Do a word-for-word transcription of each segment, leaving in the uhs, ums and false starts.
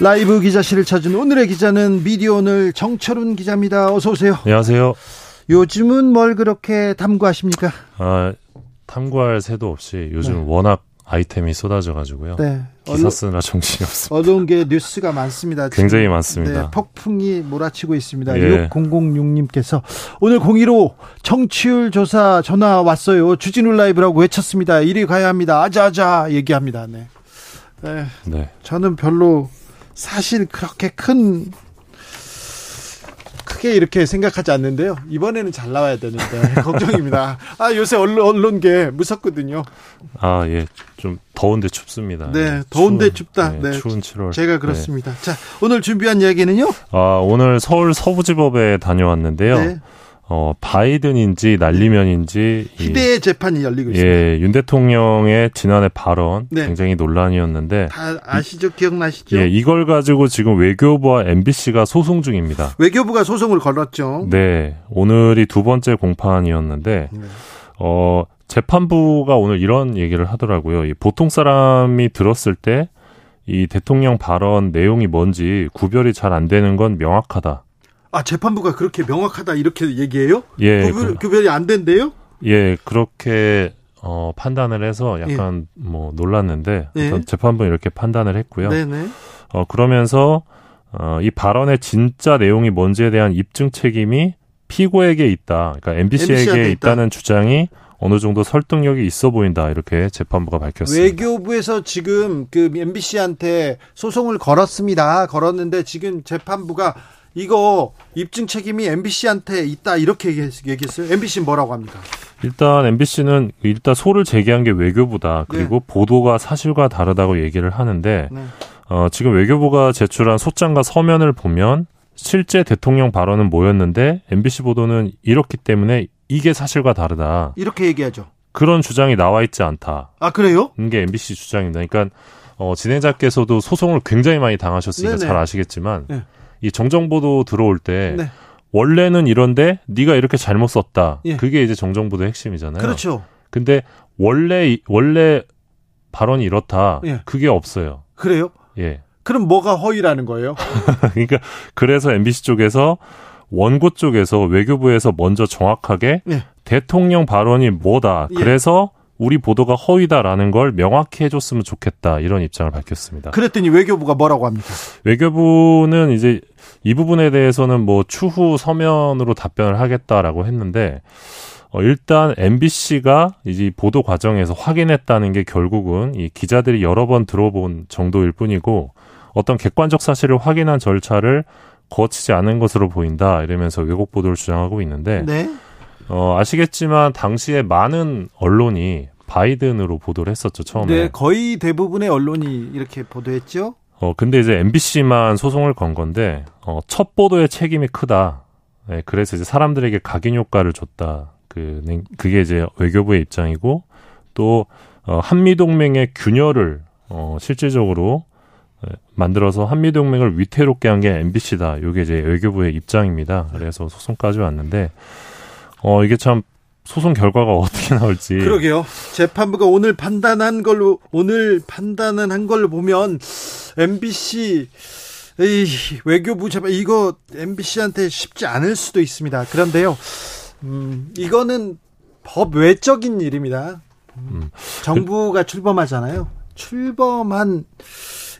라이브 기자실을 찾은 오늘의 기자는 미디어오늘 정철운 기자입니다. 어서 오세요. 안녕하세요. 요즘은 뭘 그렇게 탐구하십니까? 아, 탐구할 새도 없이 요즘 네. 워낙 아이템이 쏟아져가지고요. 네. 기사 쓰느라 정신이 없습니다. 어두운 게 뉴스가 많습니다. 굉장히 많습니다. 네, 폭풍이 몰아치고 있습니다. 예. 육공공육 님께서 오늘 공의로 청취율 조사 전화 왔어요. 주진우 라이브라고 외쳤습니다. 이리 가야 합니다. 아자아자 얘기합니다. 네. 네. 네. 저는 별로 사실 그렇게 큰 크게 이렇게 생각하지 않는데요. 이번에는 잘 나와야 되는데 걱정입니다. 아, 요새 언론, 언론계 무섭거든요. 아, 예. 좀 더운데 춥습니다. 네, 더운데 추운, 춥다. 네, 네, 추운 칠월. 제가 그렇습니다. 네. 자, 오늘 준비한 이야기는요? 아, 오늘 서울 서부지법에 다녀왔는데요. 네. 어, 바이든인지 난리면인지 희대의 이, 재판이 열리고 있습니다. 예, 윤 대통령의 지난해 발언 네. 굉장히 논란이었는데 다 아시죠? 기억나시죠? 예, 이걸 가지고 지금 외교부와 엠비씨가 소송 중입니다. 외교부가 소송을 걸었죠. 네, 오늘이 두 번째 공판이었는데 네. 어, 재판부가 오늘 이런 얘기를 하더라고요. 이 보통 사람이 들었을 때 이 대통령 발언 내용이 뭔지 구별이 잘 안 되는 건 명확하다. 아, 재판부가 그렇게 명확하다 이렇게 얘기해요? 예, 구별, 구별이 안 된대요? 예, 그렇게 어, 판단을 해서 약간 예. 뭐 놀랐는데 예. 재판부는 이렇게 판단을 했고요. 네네. 어, 그러면서 어, 이 발언의 진짜 내용이 뭔지에 대한 입증 책임이 피고에게 있다. 그러니까 엠비씨에게 있다. 있다는 주장이 어느 정도 설득력이 있어 보인다. 이렇게 재판부가 밝혔습니다. 외교부에서 지금 그 엠비씨한테 소송을 걸었습니다. 걸었는데 지금 재판부가 이거 입증 책임이 엠비씨한테 있다 이렇게 얘기했어요. 엠비씨는 뭐라고 합니까? 일단 엠비씨는 일단 소를 제기한 게 외교부다. 그리고 네. 보도가 사실과 다르다고 얘기를 하는데 네. 어, 지금 외교부가 제출한 소장과 서면을 보면 실제 대통령 발언은 뭐였는데 엠비씨 보도는 이렇기 때문에 이게 사실과 다르다. 이렇게 얘기하죠. 그런 주장이 나와 있지 않다. 아, 그래요? 이게 엠비씨 주장입니다. 그러니까 어, 진행자께서도 소송을 굉장히 많이 당하셨으니까 네네. 잘 아시겠지만 네. 이 정정보도 들어올 때 네. 원래는 이런데 네가 이렇게 잘못 썼다. 예. 그게 이제 정정보도의 핵심이잖아요. 그렇죠. 근데 원래 원래 발언이 이렇다. 예. 그게 없어요. 그래요? 예. 그럼 뭐가 허위라는 거예요? 그러니까 그래서 엠비씨 쪽에서 원고 쪽에서 외교부에서 먼저 정확하게 예. 대통령 발언이 뭐다. 예. 그래서 우리 보도가 허위다라는 걸 명확히 해줬으면 좋겠다. 이런 입장을 밝혔습니다. 그랬더니 외교부가 뭐라고 합니까? 외교부는 이제 이 부분에 대해서는 뭐 추후 서면으로 답변을 하겠다라고 했는데 어, 일단 엠비씨가 이제 보도 과정에서 확인했다는 게 결국은 이 기자들이 여러 번 들어본 정도일 뿐이고 어떤 객관적 사실을 확인한 절차를 거치지 않은 것으로 보인다. 이러면서 왜곡 보도를 주장하고 있는데 네. 어, 아시겠지만 당시에 많은 언론이 바이든으로 보도를 했었죠, 처음에. 네, 거의 대부분의 언론이 이렇게 보도했죠. 어, 근데 이제 엠비씨만 소송을 건 건데 어, 첫 보도의 책임이 크다. 네, 그래서 이제 사람들에게 각인 효과를 줬다. 그 그게 이제 외교부의 입장이고 또 어, 한미 동맹의 균열을 어, 실질적으로 만들어서 한미 동맹을 위태롭게 한 게 엠비씨다. 이게 이제 외교부의 입장입니다. 그래서 소송까지 왔는데 어, 이게 참 소송 결과가 어떻게 나올지. 그러게요. 재판부가 오늘 판단한 걸로, 오늘 판단은 한 걸로 보면, 엠비씨, 에이, 외교부 재판, 이거 엠비씨한테 쉽지 않을 수도 있습니다. 그런데요, 음, 이거는 법 외적인 일입니다. 음. 정부가 그, 출범하잖아요. 출범한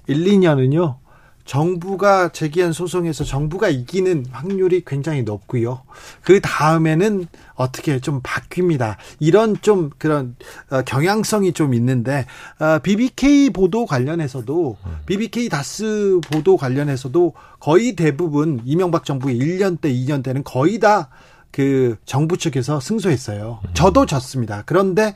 일, 이 년은요, 정부가 제기한 소송에서 정부가 이기는 확률이 굉장히 높고요. 그 다음에는 어떻게 좀 바뀝니다. 이런 좀 그런 경향성이 좀 있는데 비비케이 보도 관련해서도 비비케이 다스 보도 관련해서도 거의 대부분 이명박 정부의 일 년 때, 이 년 때는 거의 다 그 정부 측에서 승소했어요. 저도 졌습니다. 그런데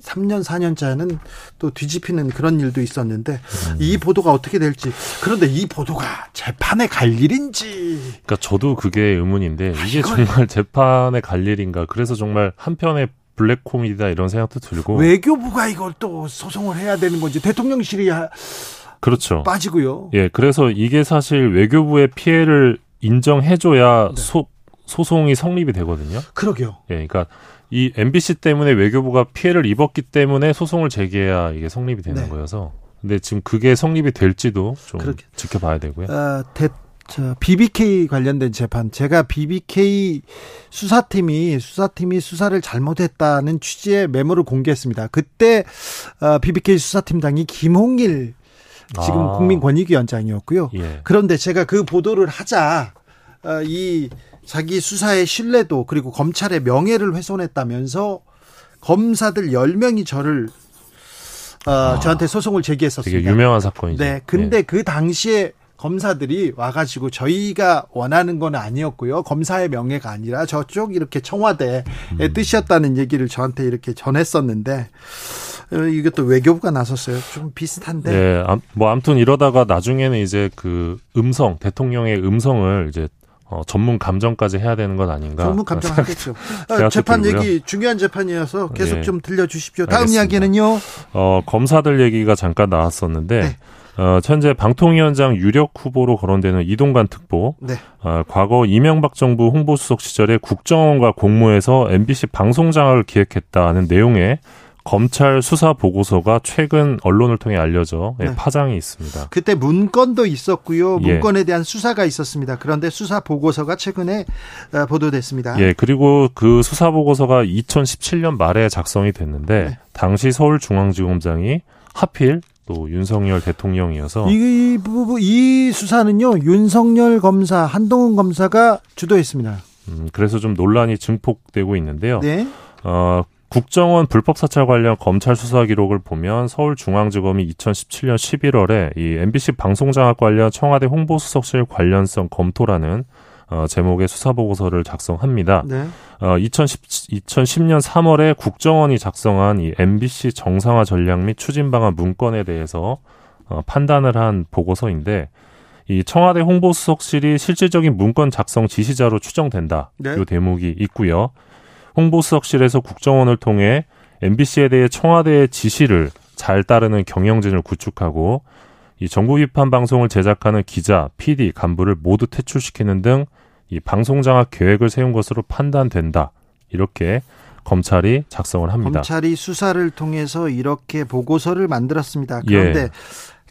삼 년, 사 년짜는 또 뒤집히는 그런 일도 있었는데 음. 이 보도가 어떻게 될지. 그런데 이 보도가 재판에 갈 일인지. 그러니까 저도 그게 의문인데 아, 이게 이건... 정말 재판에 갈 일인가. 그래서 정말 한편의 블랙 코미디다 이런 생각도 들고. 외교부가 이걸 또 소송을 해야 되는 건지. 대통령실이 하... 그렇죠. 빠지고요. 예, 그래서 이게 사실 외교부의 피해를 인정해줘야 네. 소, 소송이 성립이 되거든요. 그러게요. 예, 그러니까 이 엠비씨 때문에 외교부가 피해를 입었기 때문에 소송을 제기해야 이게 성립이 되는 네. 거여서. 근데 지금 그게 성립이 될지도 좀 그렇게. 지켜봐야 되고요. 아, 대, 저, 비비케이 관련된 재판. 제가 비비케이 수사팀이 수사팀이 수사를 잘못했다는 취지의 메모를 공개했습니다. 그때 아, 비비케이 수사팀장이 김홍일 지금 아. 국민권익위원장이었고요. 예. 그런데 제가 그 보도를 하자 어, 이 자기 수사의 신뢰도 그리고 검찰의 명예를 훼손했다면서 검사들 열 명이 저를 어, 아. 저한테 소송을 제기했었습니다. 되게 유명한 사건이죠. 네, 근데 예. 그 당시에 검사들이 와가지고 저희가 원하는 건 아니었고요. 검사의 명예가 아니라 저쪽 이렇게 청와대의 음. 뜻이었다는 얘기를 저한테 이렇게 전했었는데 이것도 외교부가 나섰어요. 좀 비슷한데. 네, 뭐 아무튼 이러다가 나중에는 이제 그 음성 대통령의 음성을 이제 어, 전문 감정까지 해야 되는 건 아닌가. 전문 감정 하겠죠. 재판 들고요. 얘기 중요한 재판이어서 계속 네. 좀 들려주십시오. 다음 알겠습니다. 이야기는요. 어, 검사들 얘기가 잠깐 나왔었는데. 네. 어, 현재 방통위원장 유력 후보로 거론되는 이동관 특보 네. 어, 과거 이명박 정부 홍보수석 시절에 국정원과 공모해서 엠비씨 방송장악을 기획했다는 내용의 검찰 수사 보고서가 최근 언론을 통해 알려져 네. 파장이 있습니다. 그때 문건도 있었고요. 문건에 예. 대한 수사가 있었습니다. 그런데 수사 보고서가 최근에 보도됐습니다. 예, 그리고 그 수사 보고서가 이천십칠 년 말에 작성이 됐는데 네. 당시 서울중앙지검장이 하필 또 윤석열 대통령이어서 이, 부부, 이 수사는요 윤석열 검사 한동훈 검사가 주도했습니다. 음, 그래서 좀 논란이 증폭되고 있는데요. 네. 어, 국정원 불법 사찰 관련 검찰 수사 기록을 보면 서울중앙지검이 이천십칠 년 십일월에 이 엠비씨 방송장악 관련 청와대 홍보수석실 관련성 검토라는 어, 제목의 수사보고서를 작성합니다. 네. 어, 이천십, 이천십 년 삼월에 국정원이 작성한 이 엠비씨 정상화 전략 및 추진 방안 문건에 대해서 어, 판단을 한 보고서인데 이 청와대 홍보수석실이 실질적인 문건 작성 지시자로 추정된다. 네. 이 대목이 있고요. 홍보수석실에서 국정원을 통해 엠비씨에 대해 청와대의 지시를 잘 따르는 경영진을 구축하고 이 정부 비판 방송을 제작하는 기자, 피디, 간부를 모두 퇴출시키는 등 이 방송장악 계획을 세운 것으로 판단된다. 이렇게 검찰이 작성을 합니다. 검찰이 수사를 통해서 이렇게 보고서를 만들었습니다. 그런데 예.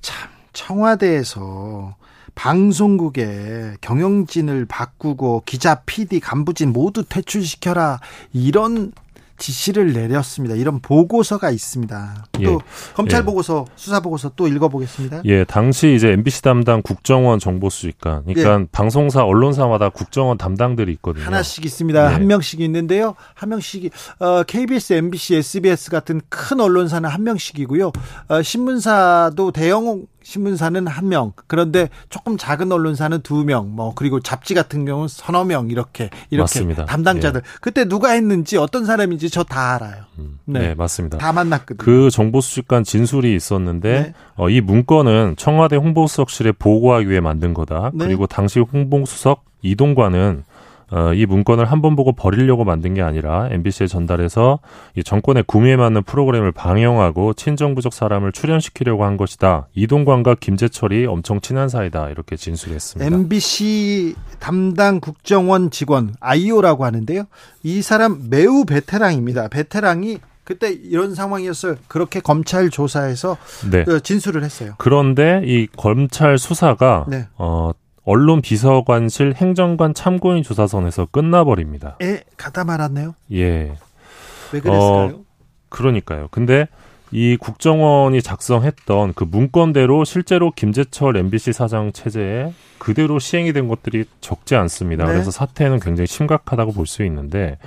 참 청와대에서 방송국의 경영진을 바꾸고 기자, 피디, 간부진 모두 퇴출시켜라. 이런 지시를 내렸습니다. 이런 보고서가 있습니다. 또 예, 검찰 예. 보고서, 수사 보고서 또 읽어보겠습니다. 예, 당시 이제 엠비씨 담당 국정원 정보수집관, 그러니까 예. 방송사, 언론사마다 국정원 담당들이 있거든요. 하나씩 있습니다. 예. 한 명씩 있는데요. 한 명씩 어, 케이비에스, 엠비씨, 에스비에스 같은 큰 언론사는 한 명씩이고요. 어, 신문사도 대형 신문사는 한 명. 그런데 조금 작은 언론사는 두 명. 뭐 그리고 잡지 같은 경우는 서너 명 이렇게 이렇게 맞습니다. 담당자들. 예. 그때 누가 했는지 어떤 사람인지 저 다 알아요. 네. 네, 맞습니다. 다 만났거든요. 그 정보수집관 진술이 있었는데 네. 어, 이 문건은 청와대 홍보수석실에 보고하기 위해 만든 거다. 네. 그리고 당시 홍보수석 이동관은 어, 이 문건을 한 번 보고 버리려고 만든 게 아니라 엠비씨에 전달해서 이 정권의 구미에 맞는 프로그램을 방영하고 친정부적 사람을 출연시키려고 한 것이다. 이동관과 김재철이 엄청 친한 사이다. 이렇게 진술했습니다. 엠비씨 담당 국정원 직원 아이오라고 하는데요. 이 사람 매우 베테랑입니다. 베테랑이 그때 이런 상황이었어요. 그렇게 검찰 조사에서 네. 진술을 했어요. 그런데 이 검찰 수사가 네. 어, 언론 비서관실 행정관 참고인 조사선에서 끝나버립니다. 에? 가다 말았네요? 예. 왜 그랬을까요? 어, 그러니까요. 근데 이 국정원이 작성했던 그 문건대로 실제로 김재철 엠비씨 사장 체제에 그대로 시행이 된 것들이 적지 않습니다. 네. 그래서 사태는 굉장히 심각하다고 볼 수 있는데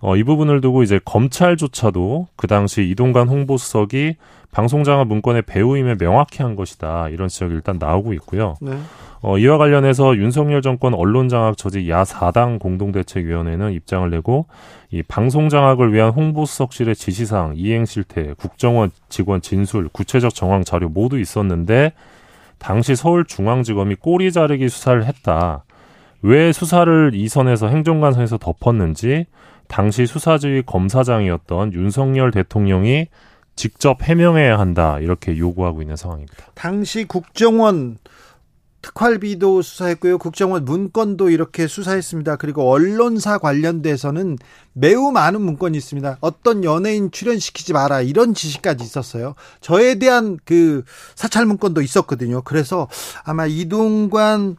어, 이 부분을 두고 이제 검찰조차도 그 당시 이동관 홍보수석이 방송장악 문건의 배후임에 명확히 한 것이다. 이런 지적이 일단 나오고 있고요. 네. 어, 이와 관련해서 윤석열 정권 언론장악 저지 야사당 공동대책위원회는 입장을 내고 이 방송장악을 위한 홍보수석실의 지시사항, 이행실태, 국정원 직원 진술, 구체적 정황 자료 모두 있었는데 당시 서울중앙지검이 꼬리 자르기 수사를 했다. 왜 수사를 이 선에서 행정관선에서 덮었는지 당시 수사지휘 검사장이었던 윤석열 대통령이 직접 해명해야 한다. 이렇게 요구하고 있는 상황입니다. 당시 국정원 특활비도 수사했고요. 국정원 문건도 이렇게 수사했습니다. 그리고 언론사 관련돼서는 매우 많은 문건이 있습니다. 어떤 연예인 출연시키지 마라. 이런 지시까지 있었어요. 저에 대한 그 사찰 문건도 있었거든요. 그래서 아마 이동관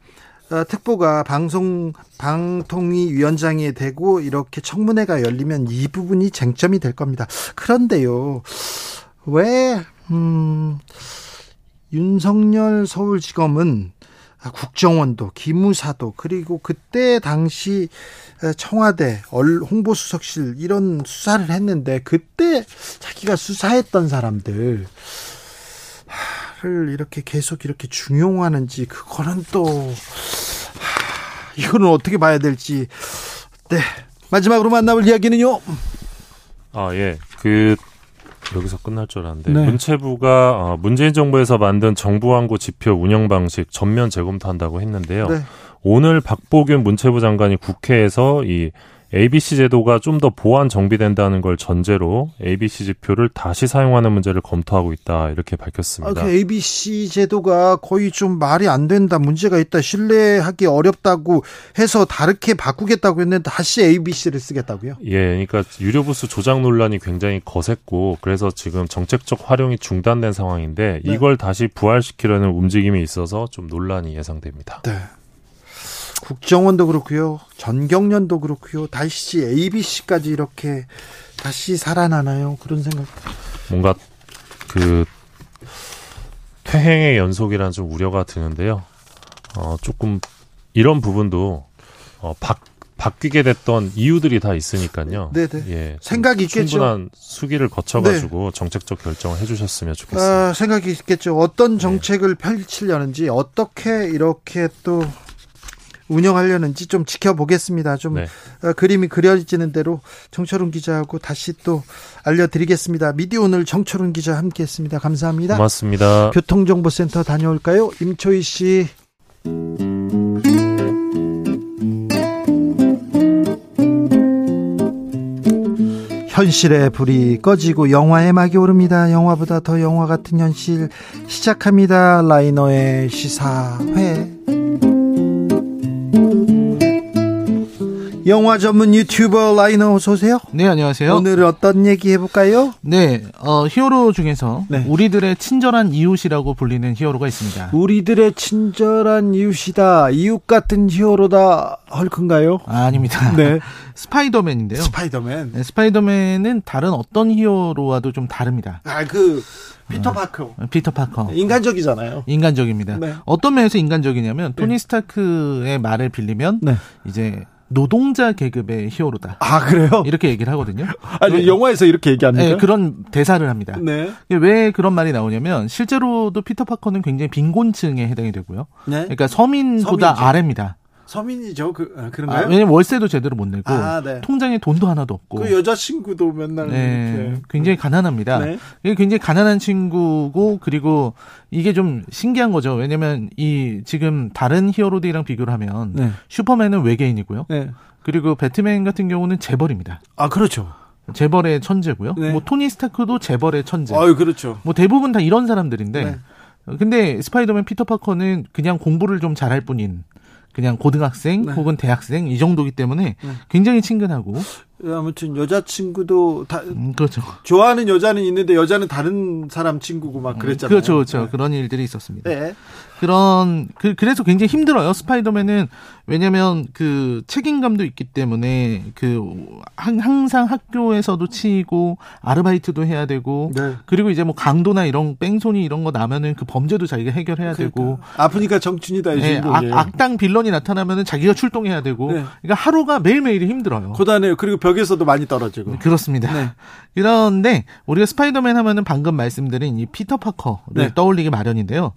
특보가 방송, 방통위 위원장이 되고 이렇게 청문회가 열리면 이 부분이 쟁점이 될 겁니다. 그런데요. 왜, 음, 윤석열 서울지검은 국정원도 기무사도 그리고 그때 당시 청와대 홍보수석실 이런 수사를 했는데 그때 자기가 수사했던 사람들을 이렇게 계속 이렇게 중용하는지 그거는 또 이거는 어떻게 봐야 될지. 네, 마지막으로 만나볼 이야기는요. 아, 예. 그 여기서 끝날 줄 알았는데 네. 문체부가 문재인 정부에서 만든 정부안고 지표 운영 방식 전면 재검토한다고 했는데요. 네. 오늘 박보균 문체부 장관이 국회에서 이 에이비씨 제도가 좀 더 보완 정비된다는 걸 전제로 에이비씨 지표를 다시 사용하는 문제를 검토하고 있다 이렇게 밝혔습니다. 아, 그 에이비씨 제도가 거의 좀 말이 안 된다, 문제가 있다, 신뢰하기 어렵다고 해서 다르게 바꾸겠다고 했는데 다시 에이비씨를 쓰겠다고요? 예, 그러니까 유료부수 조작 논란이 굉장히 거셌고 그래서 지금 정책적 활용이 중단된 상황인데 네. 이걸 다시 부활시키려는 움직임이 있어서 좀 논란이 예상됩니다. 네. 국정원도 그렇고요. 전경련도 그렇고요. 다시 에이비씨까지 이렇게 다시 살아나나요? 그런 생각. 뭔가 그 퇴행의 연속이라는 좀 우려가 드는데요. 어, 조금 이런 부분도 어, 바, 바뀌게 됐던 이유들이 다 있으니까요. 네네. 예, 생각이 있겠죠. 충분한 수기를 거쳐가지고 네. 정책적 결정을 해주셨으면 좋겠습니다. 아, 생각이 있겠죠. 어떤 정책을 네. 펼치려는지 어떻게 이렇게 또 운영하려는지 좀 지켜보겠습니다. 좀 네. 어, 그림이 그려지는 대로 정철운 기자하고 다시 또 알려드리겠습니다. 미디어오늘 정철운 기자 함께했습니다. 감사합니다. 고맙습니다. 교통정보센터 다녀올까요? 임초희 씨. 현실의 불이 꺼지고 영화의 막이 오릅니다. 영화보다 더 영화 같은 현실 시작합니다. 라이너의 시사회. 영화 전문 유튜버 라이너 어서 오세요. 네, 안녕하세요. 오늘 어떤 얘기 해볼까요? 네, 어, 히어로 중에서 네. 우리들의 친절한 이웃이라고 불리는 히어로가 있습니다. 우리들의 친절한 이웃이다. 이웃 같은 히어로다. 헐크인가요? 아, 아닙니다. 네, 스파이더맨인데요. 스파이더맨. 네, 스파이더맨은 다른 어떤 히어로와도 좀 다릅니다. 아, 그 피터 파커. 어, 피터 파커. 인간적이잖아요. 인간적입니다. 네. 어떤 면에서 인간적이냐면 토니 네. 스타크의 말을 빌리면 네. 이제 노동자 계급의 히어로다. 아, 그래요? 이렇게 얘기를 하거든요. 아니, 영화에서 이렇게 얘기합니까? 네, 그런 대사를 합니다. 네. 왜 그런 말이 나오냐면 실제로도 피터 파커는 굉장히 빈곤층에 해당이 되고요. 네. 그러니까 서민보다 서민이죠. 아래입니다. 서민이죠. 그, 아, 그런가요? 아, 왜냐면 월세도 제대로 못 내고 아, 네. 통장에 돈도 하나도 없고 그 여자친구도 맨날 네, 이렇게. 굉장히 가난합니다. 네. 굉장히 가난한 친구고 그리고 이게 좀 신기한 거죠. 왜냐면 이 지금 다른 히어로들이랑 비교를 하면 네. 슈퍼맨은 외계인이고요. 네. 그리고 배트맨 같은 경우는 재벌입니다. 아, 그렇죠. 재벌의 천재고요. 네. 뭐 토니 스타크도 재벌의 천재. 아유, 그렇죠. 뭐 대부분 다 이런 사람들인데 네. 근데 스파이더맨 피터 파커는 그냥 공부를 좀 잘할 뿐인 그냥 고등학생 네. 혹은 대학생 이 정도기 때문에 네. 굉장히 친근하고 아무튼 여자친구도 다 음, 그렇죠. 좋아하는 여자는 있는데 여자는 다른 사람 친구고 막 그랬잖아요. 음, 그렇죠. 그렇죠. 네. 그런 일들이 있었습니다. 네. 그런 그 그래서 굉장히 힘들어요. 스파이더맨은 왜냐면 그 책임감도 있기 때문에 그 항상 학교에서도 치이고 아르바이트도 해야 되고 네. 그리고 이제 뭐 강도나 이런 뺑소니 이런 거 나면은 그 범죄도 자기가 해결해야 그러니까. 되고 아프니까 정춘이다 이 네. 정도. 예. 악당 빌런이 나타나면은 자기가 출동해야 되고 네. 그러니까 하루가 매일매일이 힘들어요. 고단해요. 그리고 벽에서도 많이 떨어지고. 그렇습니다. 네. 그런데 우리가 스파이더맨 하면은 방금 말씀드린 이 피터 파커를 네. 떠올리기 마련인데요.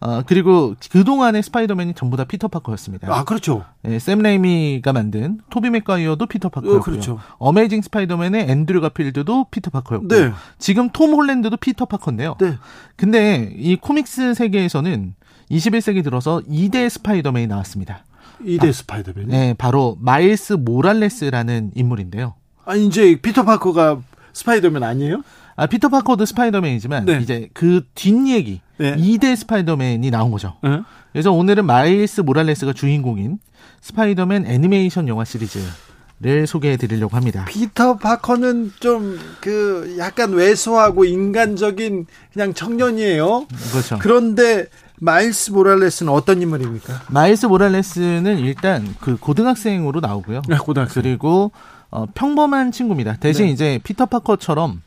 어, 그리고 그동안의 스파이더맨이 전부 다 피터 파커였습니다. 아, 그렇죠. 예, 샘 레이미가 만든 토비 맥과이어도 피터 파커였고요. 어, 그렇죠. 어메이징 스파이더맨의 앤드류 가필드도 피터 파커였고 네. 지금 톰 홀랜드도 피터 파커인데요. 네. 근데 이 코믹스 세계에서는 이십일 세기 들어서 이 대 스파이더맨이 나왔습니다. 이 대 아, 스파이더맨이? 네, 바로 마일스 모랄레스라는 인물인데요. 아, 이제 피터 파커가 스파이더맨 아니에요? 아, 피터 파커도 스파이더맨이지만 네. 이제 그 뒷얘기 네. 이 대 스파이더맨이 나온 거죠. 네. 그래서 오늘은 마일스 모랄레스가 주인공인 스파이더맨 애니메이션 영화 시리즈를 소개해드리려고 합니다. 피터 파커는 좀 그 약간 왜소하고 인간적인 그냥 청년이에요. 그렇죠. 그런데 마일스 모랄레스는 어떤 인물입니까? 마일스 모랄레스는 일단 그 고등학생으로 나오고요. 네, 고등학생. 그리고 어, 평범한 친구입니다. 대신 네. 이제 피터 파커처럼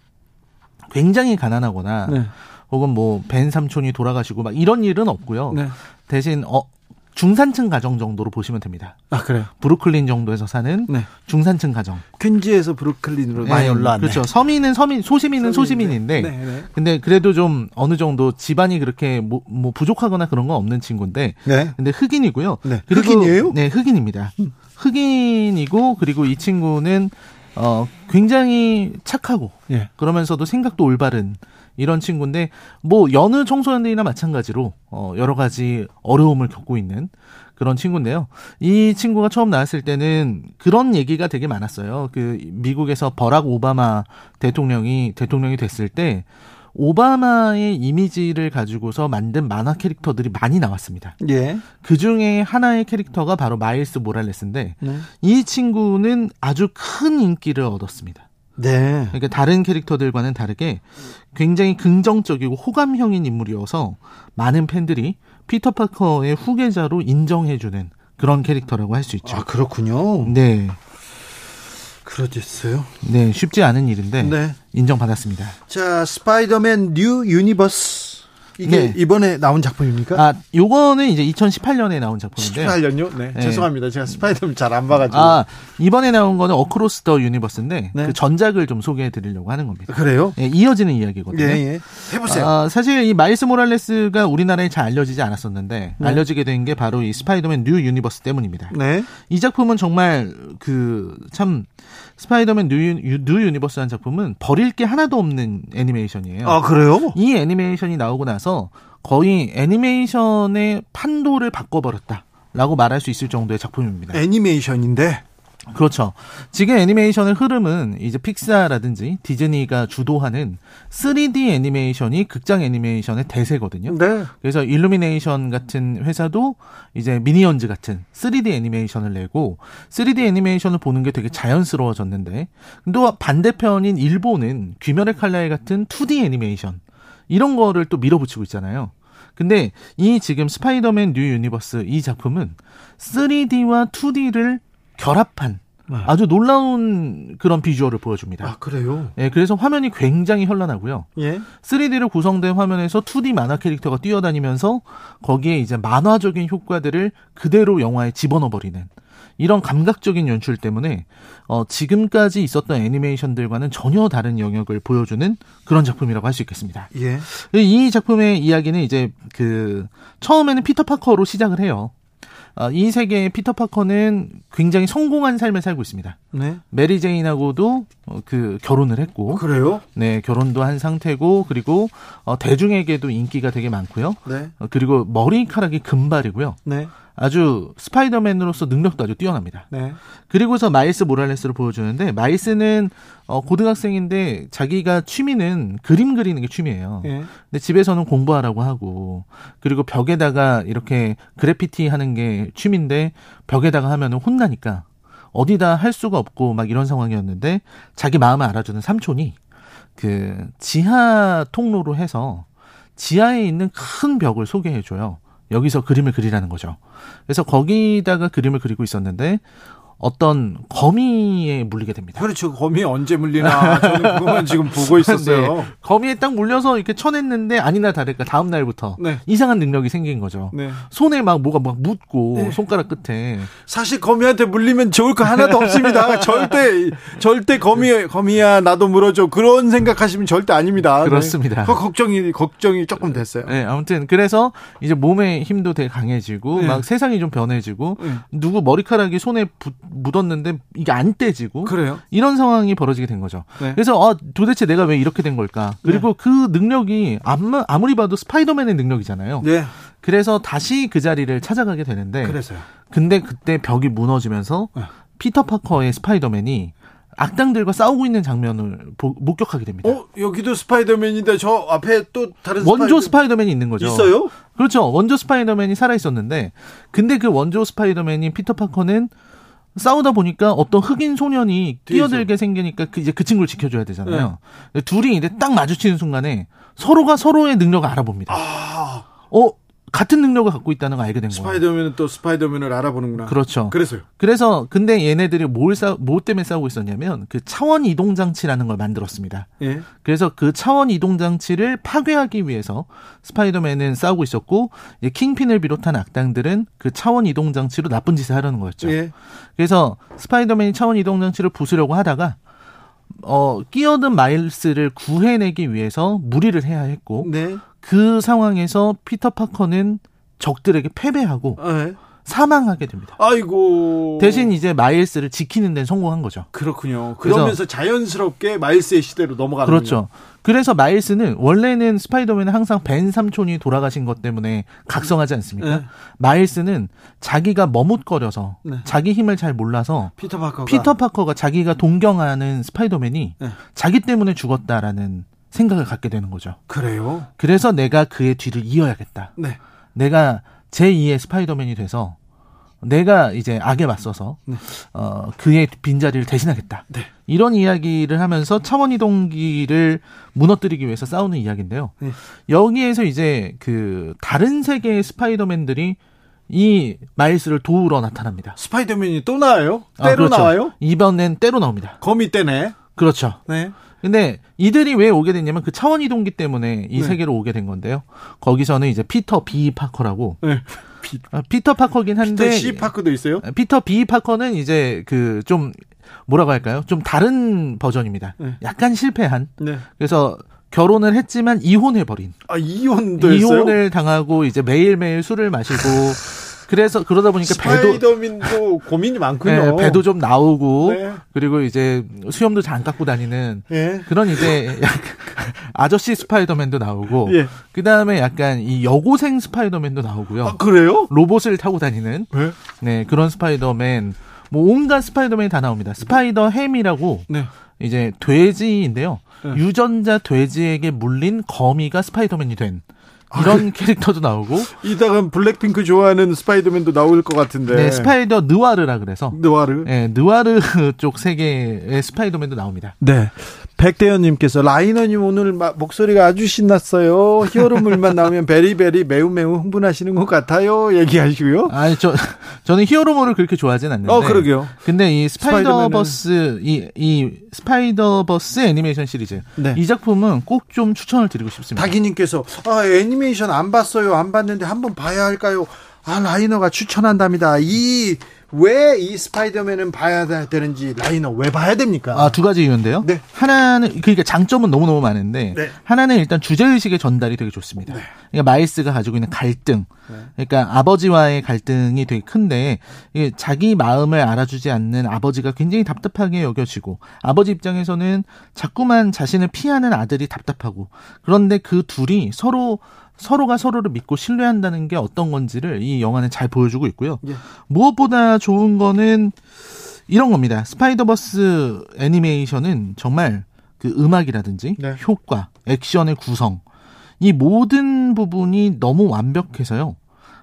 굉장히 가난하거나 네. 혹은 뭐 벤 삼촌이 돌아가시고 막 이런 일은 없고요. 네. 대신 어, 중산층 가정 정도로 보시면 됩니다. 아, 그래요? 브루클린 정도에서 사는 네. 중산층 가정. 퀸즈에서 브루클린으로 네, 많이 올라왔네. 그렇죠. 서민은 서민, 소시민은 소시민인데, 네, 네. 근데 그래도 좀 어느 정도 집안이 그렇게 뭐, 뭐 부족하거나 그런 건 없는 친구인데, 네. 근데 흑인이고요. 네. 그리고, 흑인이에요? 네, 흑인입니다. 음. 흑인이고 그리고 이 친구는 어, 굉장히 착하고 예. 그러면서도 생각도 올바른 이런 친구인데 뭐 여느 청소년들이나 마찬가지로 어, 여러 가지 어려움을 겪고 있는 그런 친구인데요. 이 친구가 처음 나왔을 때는 그런 얘기가 되게 많았어요. 그 미국에서 버락 오바마 대통령이 대통령이 됐을 때 오바마의 이미지를 가지고서 만든 만화 캐릭터들이 많이 나왔습니다. 예. 그 중에 하나의 캐릭터가 바로 마일스 모랄레스인데 네. 이 친구는 아주 큰 인기를 얻었습니다. 네. 그러니까 다른 캐릭터들과는 다르게 굉장히 긍정적이고 호감형인 인물이어서 많은 팬들이 피터 파커의 후계자로 인정해주는 그런 캐릭터라고 할 수 있죠. 아, 그렇군요. 네. 그러겠어요. 네, 쉽지 않은 일인데 네. 인정받았습니다. 자, 스파이더맨 뉴 유니버스 이게 네. 이번에 나온 작품입니까? 아, 요거는 이제 이천십팔 년에 나온 작품인데요. 십팔 년요? 네. 네. 죄송합니다. 제가 스파이더맨 잘 안 봐가지고. 아, 이번에 나온 거는 어크로스 더 유니버스인데 네. 그 전작을 좀 소개해드리려고 하는 겁니다. 그래요? 네, 이어지는 이야기거든요. 네, 네. 해보세요. 아, 사실 이 마일스 모랄레스가 우리나라에 잘 알려지지 않았었는데 네. 알려지게 된 게 바로 이 스파이더맨 뉴 유니버스 때문입니다. 네. 이 작품은 정말 그 참 스파이더맨 뉴, 유, 뉴 유니버스라는 작품은 버릴 게 하나도 없는 애니메이션이에요. 아, 그래요? 이 애니메이션이 나오고 나서 거의 애니메이션의 판도를 바꿔버렸다라고 말할 수 있을 정도의 작품입니다. 애니메이션인데? 그렇죠. 지금 애니메이션의 흐름은 이제 픽사라든지 디즈니가 주도하는 쓰리디 애니메이션이 극장 애니메이션의 대세거든요. 네. 그래서 일루미네이션 같은 회사도 이제 미니언즈 같은 쓰리디 애니메이션을 내고 쓰리디 애니메이션을 보는 게 되게 자연스러워졌는데 또 반대편인 일본은 귀멸의 칼날 같은 투디 애니메이션 이런 거를 또 밀어붙이고 있잖아요. 근데 이 지금 스파이더맨 뉴 유니버스 이 작품은 쓰리디와 투디를 결합한 아주 놀라운 그런 비주얼을 보여줍니다. 아, 그래요? 예, 그래서 화면이 굉장히 현란하고요. 예. 쓰리디로 구성된 화면에서 투디 만화 캐릭터가 뛰어다니면서 거기에 이제 만화적인 효과들을 그대로 영화에 집어넣어버리는 이런 감각적인 연출 때문에 어, 지금까지 있었던 애니메이션들과는 전혀 다른 영역을 보여주는 그런 작품이라고 할 수 있겠습니다. 예. 이 작품의 이야기는 이제 그 처음에는 피터 파커로 시작을 해요. 어, 이 세계의 피터 파커는 굉장히 성공한 삶을 살고 있습니다. 네. 메리 제인하고도 어, 그 결혼을 했고, 그래요? 네, 결혼도 한 상태고 그리고 어, 대중에게도 인기가 되게 많고요. 네. 어, 그리고 머리카락이 금발이고요. 네. 아주 스파이더맨으로서 능력도 아주 뛰어납니다. 네. 그리고서 마일스 모랄레스를 보여주는데 마일스는 어, 고등학생인데 자기가 취미는 그림 그리는 게 취미예요. 네. 근데 집에서는 공부하라고 하고 그리고 벽에다가 이렇게 그래피티 하는 게 취미인데 벽에다가 하면 혼나니까 어디다 할 수가 없고 막 이런 상황이었는데 자기 마음을 알아주는 삼촌이 그 지하 통로로 해서 지하에 있는 큰 벽을 소개해줘요. 여기서 그림을 그리라는 거죠. 그래서 거기다가 그림을 그리고 있었는데 어떤 거미에 물리게 됩니다. 그렇죠. 거미에 언제 물리나 저는 그것만 지금 보고 있었어요. 네. 거미에 딱 물려서 이렇게 쳐냈는데 아니나 다를까 다음 날부터 네. 이상한 능력이 생긴 거죠. 네. 손에 막 뭐가 막 묻고 네. 손가락 끝에. 사실 거미한테 물리면 좋을 거 하나도 없습니다. 절대 절대 거미에 거미야 나도 물어줘 그런 생각하시면 절대 아닙니다. 그렇습니다. 네. 걱정이 걱정이 조금 됐어요. 네. 아무튼 그래서 이제 몸의 힘도 되게 강해지고 네. 막 세상이 좀 변해지고 네. 누구 머리카락이 손에 붙 묻었는데 이게 안 떼지고 그래요? 이런 상황이 벌어지게 된 거죠. 네. 그래서 아, 도대체 내가 왜 이렇게 된 걸까? 그리고 네. 그 능력이 아무, 아무리 봐도 스파이더맨의 능력이잖아요. 네. 그래서 다시 그 자리를 찾아가게 되는데 그래서요. 근데 그때 벽이 무너지면서 네. 피터 파커의 스파이더맨이 악당들과 싸우고 있는 장면을 보, 목격하게 됩니다. 어? 여기도 스파이더맨인데 저 앞에 또 다른 원조 스파이더맨... 스파이더맨이 있는 거죠. 있어요? 그렇죠. 원조 스파이더맨이 살아있었는데 근데 그 원조 스파이더맨인 피터 파커는 싸우다 보니까 어떤 흑인 소년이 뛰어들게 생기니까 그 이제 그 친구를 지켜줘야 되잖아요. 네. 둘이 이제 딱 마주치는 순간에 서로가 서로의 능력을 알아봅니다. 아. 어, 같은 능력을 갖고 있다는 걸 알게 된 거예요. 스파이더맨은 또 스파이더맨을 알아보는구나. 그렇죠. 그래서요. 그래서 근데 얘네들이 뭘 싸, 뭐 때문에 싸우고 있었냐면 그 차원 이동 장치라는 걸 만들었습니다. 예. 그래서 그 차원 이동 장치를 파괴하기 위해서 스파이더맨은 싸우고 있었고 킹핀을 비롯한 악당들은 그 차원 이동 장치로 나쁜 짓을 하려는 거였죠. 예. 그래서 스파이더맨이 차원 이동 장치를 부수려고 하다가 어, 끼어든 마일스를 구해내기 위해서 무리를 해야 했고 네. 그 상황에서 피터 파커는 적들에게 패배하고 네. 사망하게 됩니다. 아이고. 대신 이제 마일스를 지키는 데는 성공한 거죠. 그렇군요. 그러면서 자연스럽게 마일스의 시대로 넘어가는군요. 그렇죠. 그래서 마일스는 원래는 스파이더맨은 항상 벤 삼촌이 돌아가신 것 때문에 각성하지 않습니까? 네. 마일스는 자기가 머뭇거려서 네. 자기 힘을 잘 몰라서 피터 파커가, 피터 파커가 자기가 동경하는 스파이더맨이 네. 자기 때문에 죽었다라는 생각을 갖게 되는 거죠. 그래요? 그래서 내가 그의 뒤를 이어야겠다. 네. 내가 제이의 스파이더맨이 돼서 내가 이제 악에 맞서서 네. 어, 그의 빈자리를 대신하겠다. 네. 이런 이야기를 하면서 차원이동기를 무너뜨리기 위해서 싸우는 이야기인데요. 네. 여기에서 이제 그 다른 세계의 스파이더맨들이 이 마일스를 도우러 나타납니다. 스파이더맨이 또 나와요? 때로 아, 그렇죠. 나와요? 이번엔 때로 나옵니다. 거미 때네. 그렇죠. 네. 근데 이들이 왜 오게 됐냐면 그 차원이동기 때문에 이 네. 세계로 오게 된 건데요. 거기서는 이제 피터 B. 파커라고. 네. 피, 아, 피터 파커긴 한데. 피터 C. 파커도 있어요? 피터 B. 파커는 이제 그 좀 뭐라고 할까요? 좀 다른 버전입니다. 네. 약간 실패한. 네. 그래서 결혼을 했지만 이혼해버린. 아, 이혼도 했어요? 이혼을 당하고 이제 매일매일 술을 마시고. 그래서 그러다 보니까 배도 스파이더맨도 고민이 많군요. 네, 배도 좀 나오고 네. 그리고 이제 수염도 잘 안 깎고 다니는 네. 그런 이제 아저씨 스파이더맨도 나오고 네. 그 다음에 약간 이 여고생 스파이더맨도 나오고요. 아, 그래요? 로봇을 타고 다니는 네, 네 그런 스파이더맨 뭐 온갖 스파이더맨이 다 나옵니다. 스파이더 햄이라고 네. 이제 돼지인데요. 네. 유전자 돼지에게 물린 거미가 스파이더맨이 된. 이런 아, 캐릭터도 나오고 이따가 블랙핑크 좋아하는 스파이더맨도 나올 것 같은데 네, 스파이더 느와르라 그래서 느와르 네, 느와르 쪽 세계의 스파이더맨도 나옵니다. 네, 백대현님께서 라이너님 오늘 마, 목소리가 아주 신났어요. 히어로물만 나오면 베리베리 매우 매우 흥분하시는 것 같아요. 얘기하시고요. 아니 저 저는 히어로물을 그렇게 좋아하진 않는데. 어 그러게요. 근데 이 스파이더버스 이 이 스파이더버스 애니메이션 시리즈 네. 이 작품은 꼭 좀 추천을 드리고 싶습니다. 다기님께서 아 애니메이션 안 봤어요. 안 봤는데 한번 봐야 할까요? 아 라이너가 추천한답니다. 이 왜 이 스파이더맨은 봐야 되는지 라이너 왜 봐야 됩니까? 아, 두 가지 이유인데요. 네. 하나는 그러니까 장점은 너무너무 많은데 네. 하나는 일단 주제의식의 전달이 되게 좋습니다. 네. 그러니까 마일스가 가지고 있는 갈등 네. 그러니까 아버지와의 갈등이 되게 큰데 이게 자기 마음을 알아주지 않는 아버지가 굉장히 답답하게 여겨지고 아버지 입장에서는 자꾸만 자신을 피하는 아들이 답답하고 그런데 그 둘이 서로 서로가 서로를 믿고 신뢰한다는 게 어떤 건지를 이 영화는 잘 보여주고 있고요. 예. 무엇보다 좋은 거는 이런 겁니다. 스파이더버스 애니메이션은 정말 그 음악이라든지 네. 효과, 액션의 구성 이 모든 부분이 너무 완벽해서요.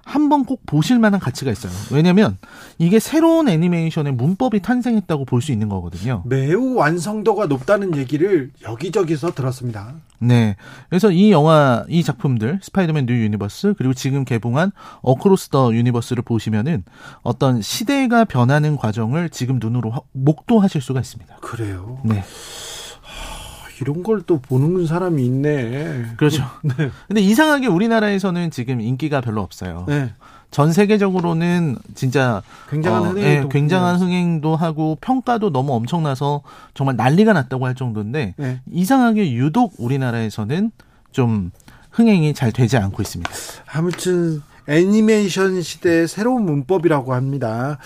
한번 꼭 보실 만한 가치가 있어요. 왜냐면 이게 새로운 애니메이션의 문법이 탄생했다고 볼 수 있는 거거든요. 매우 완성도가 높다는 얘기를 여기저기서 들었습니다. 네. 그래서 이 영화, 이 작품들, 스파이더맨 뉴 유니버스, 그리고 지금 개봉한 어크로스 더 유니버스를 보시면은 어떤 시대가 변하는 과정을 지금 눈으로 화, 목도하실 수가 있습니다. 그래요? 네. 이런 걸 또 보는 사람이 있네. 그렇죠. 네. 근데 이상하게 우리나라에서는 지금 인기가 별로 없어요. 네. 전 세계적으로는 진짜 굉장한, 어, 예, 굉장한 흥행도 하고 평가도 너무 엄청나서 정말 난리가 났다고 할 정도인데 네. 이상하게 유독 우리나라에서는 좀 흥행이 잘 되지 않고 있습니다. 아무튼 애니메이션 시대의 새로운 문법이라고 합니다.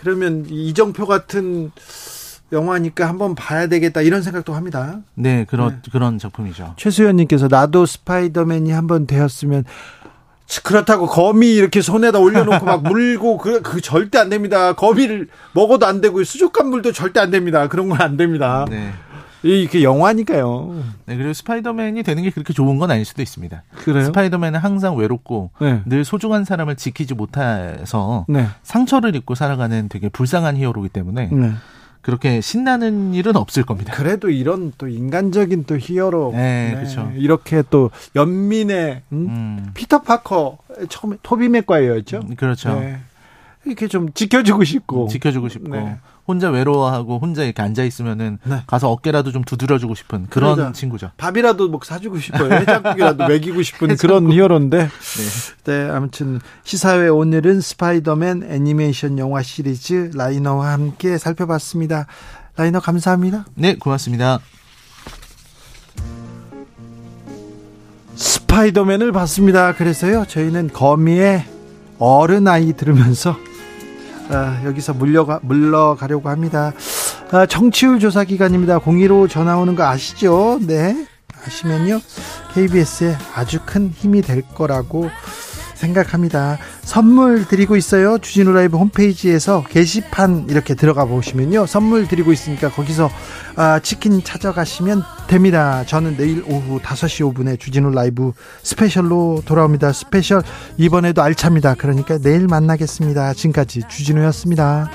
그러면 이정표 같은 영화니까 한번 봐야 되겠다 이런 생각도 합니다. 네, 그런 네. 그런 작품이죠. 최수연님께서 나도 스파이더맨이 한번 되었으면. 그렇다고 거미 이렇게 손에다 올려놓고 막 물고 그, 그 절대 안 됩니다. 거미를 먹어도 안 되고 수족관 물도 절대 안 됩니다. 그런 건 안 됩니다. 네. 이게 영화니까요. 네, 그리고 스파이더맨이 되는 게 그렇게 좋은 건 아닐 수도 있습니다. 그래요? 스파이더맨은 항상 외롭고 네. 늘 소중한 사람을 지키지 못해서 네. 상처를 입고 살아가는 되게 불쌍한 히어로이기 때문에 네. 그렇게 신나는 일은 없을 겁니다. 그래도 이런 또 인간적인 또 히어로, 네, 네. 그렇죠. 이렇게 또 연민의 음? 음. 피터 파커 처음에 토비 맥과이어였죠. 음, 그렇죠. 네. 이렇게 좀 지켜주고 싶고, 지켜주고 싶고, 네. 혼자 외로워하고 혼자 이렇게 앉아 있으면은 네. 가서 어깨라도 좀 두드려주고 싶은 그런 그러자. 친구죠. 밥이라도 뭐 사주고 싶어요. 해장국이라도 먹이고 싶은 해장국. 그런 히어로인데. 네. 네, 아무튼 시사회 오늘은 스파이더맨 애니메이션 영화 시리즈 라이너와 함께 살펴봤습니다. 라이너 감사합니다. 네, 고맙습니다. 스파이더맨을 봤습니다. 그래서요, 저희는 거미의 어른아이 들으면서. 아, 여기서 물려가, 물러가려고 합니다. 아, 청취율 조사 기간입니다. 공일오 전화 오는 거 아시죠? 네. 아시면요. 케이비에스에 아주 큰 힘이 될 거라고 생각합니다. 선물 드리고 있어요. 주진우 라이브 홈페이지에서 게시판 이렇게 들어가 보시면요. 선물 드리고 있으니까 거기서 아, 치킨 찾아가시면 됩니다. 저는 내일 오후 다섯 시 오 분에 주진우 라이브 스페셜로 돌아옵니다. 스페셜 이번에도 알차입니다. 그러니까 내일 만나겠습니다. 지금까지 주진우였습니다.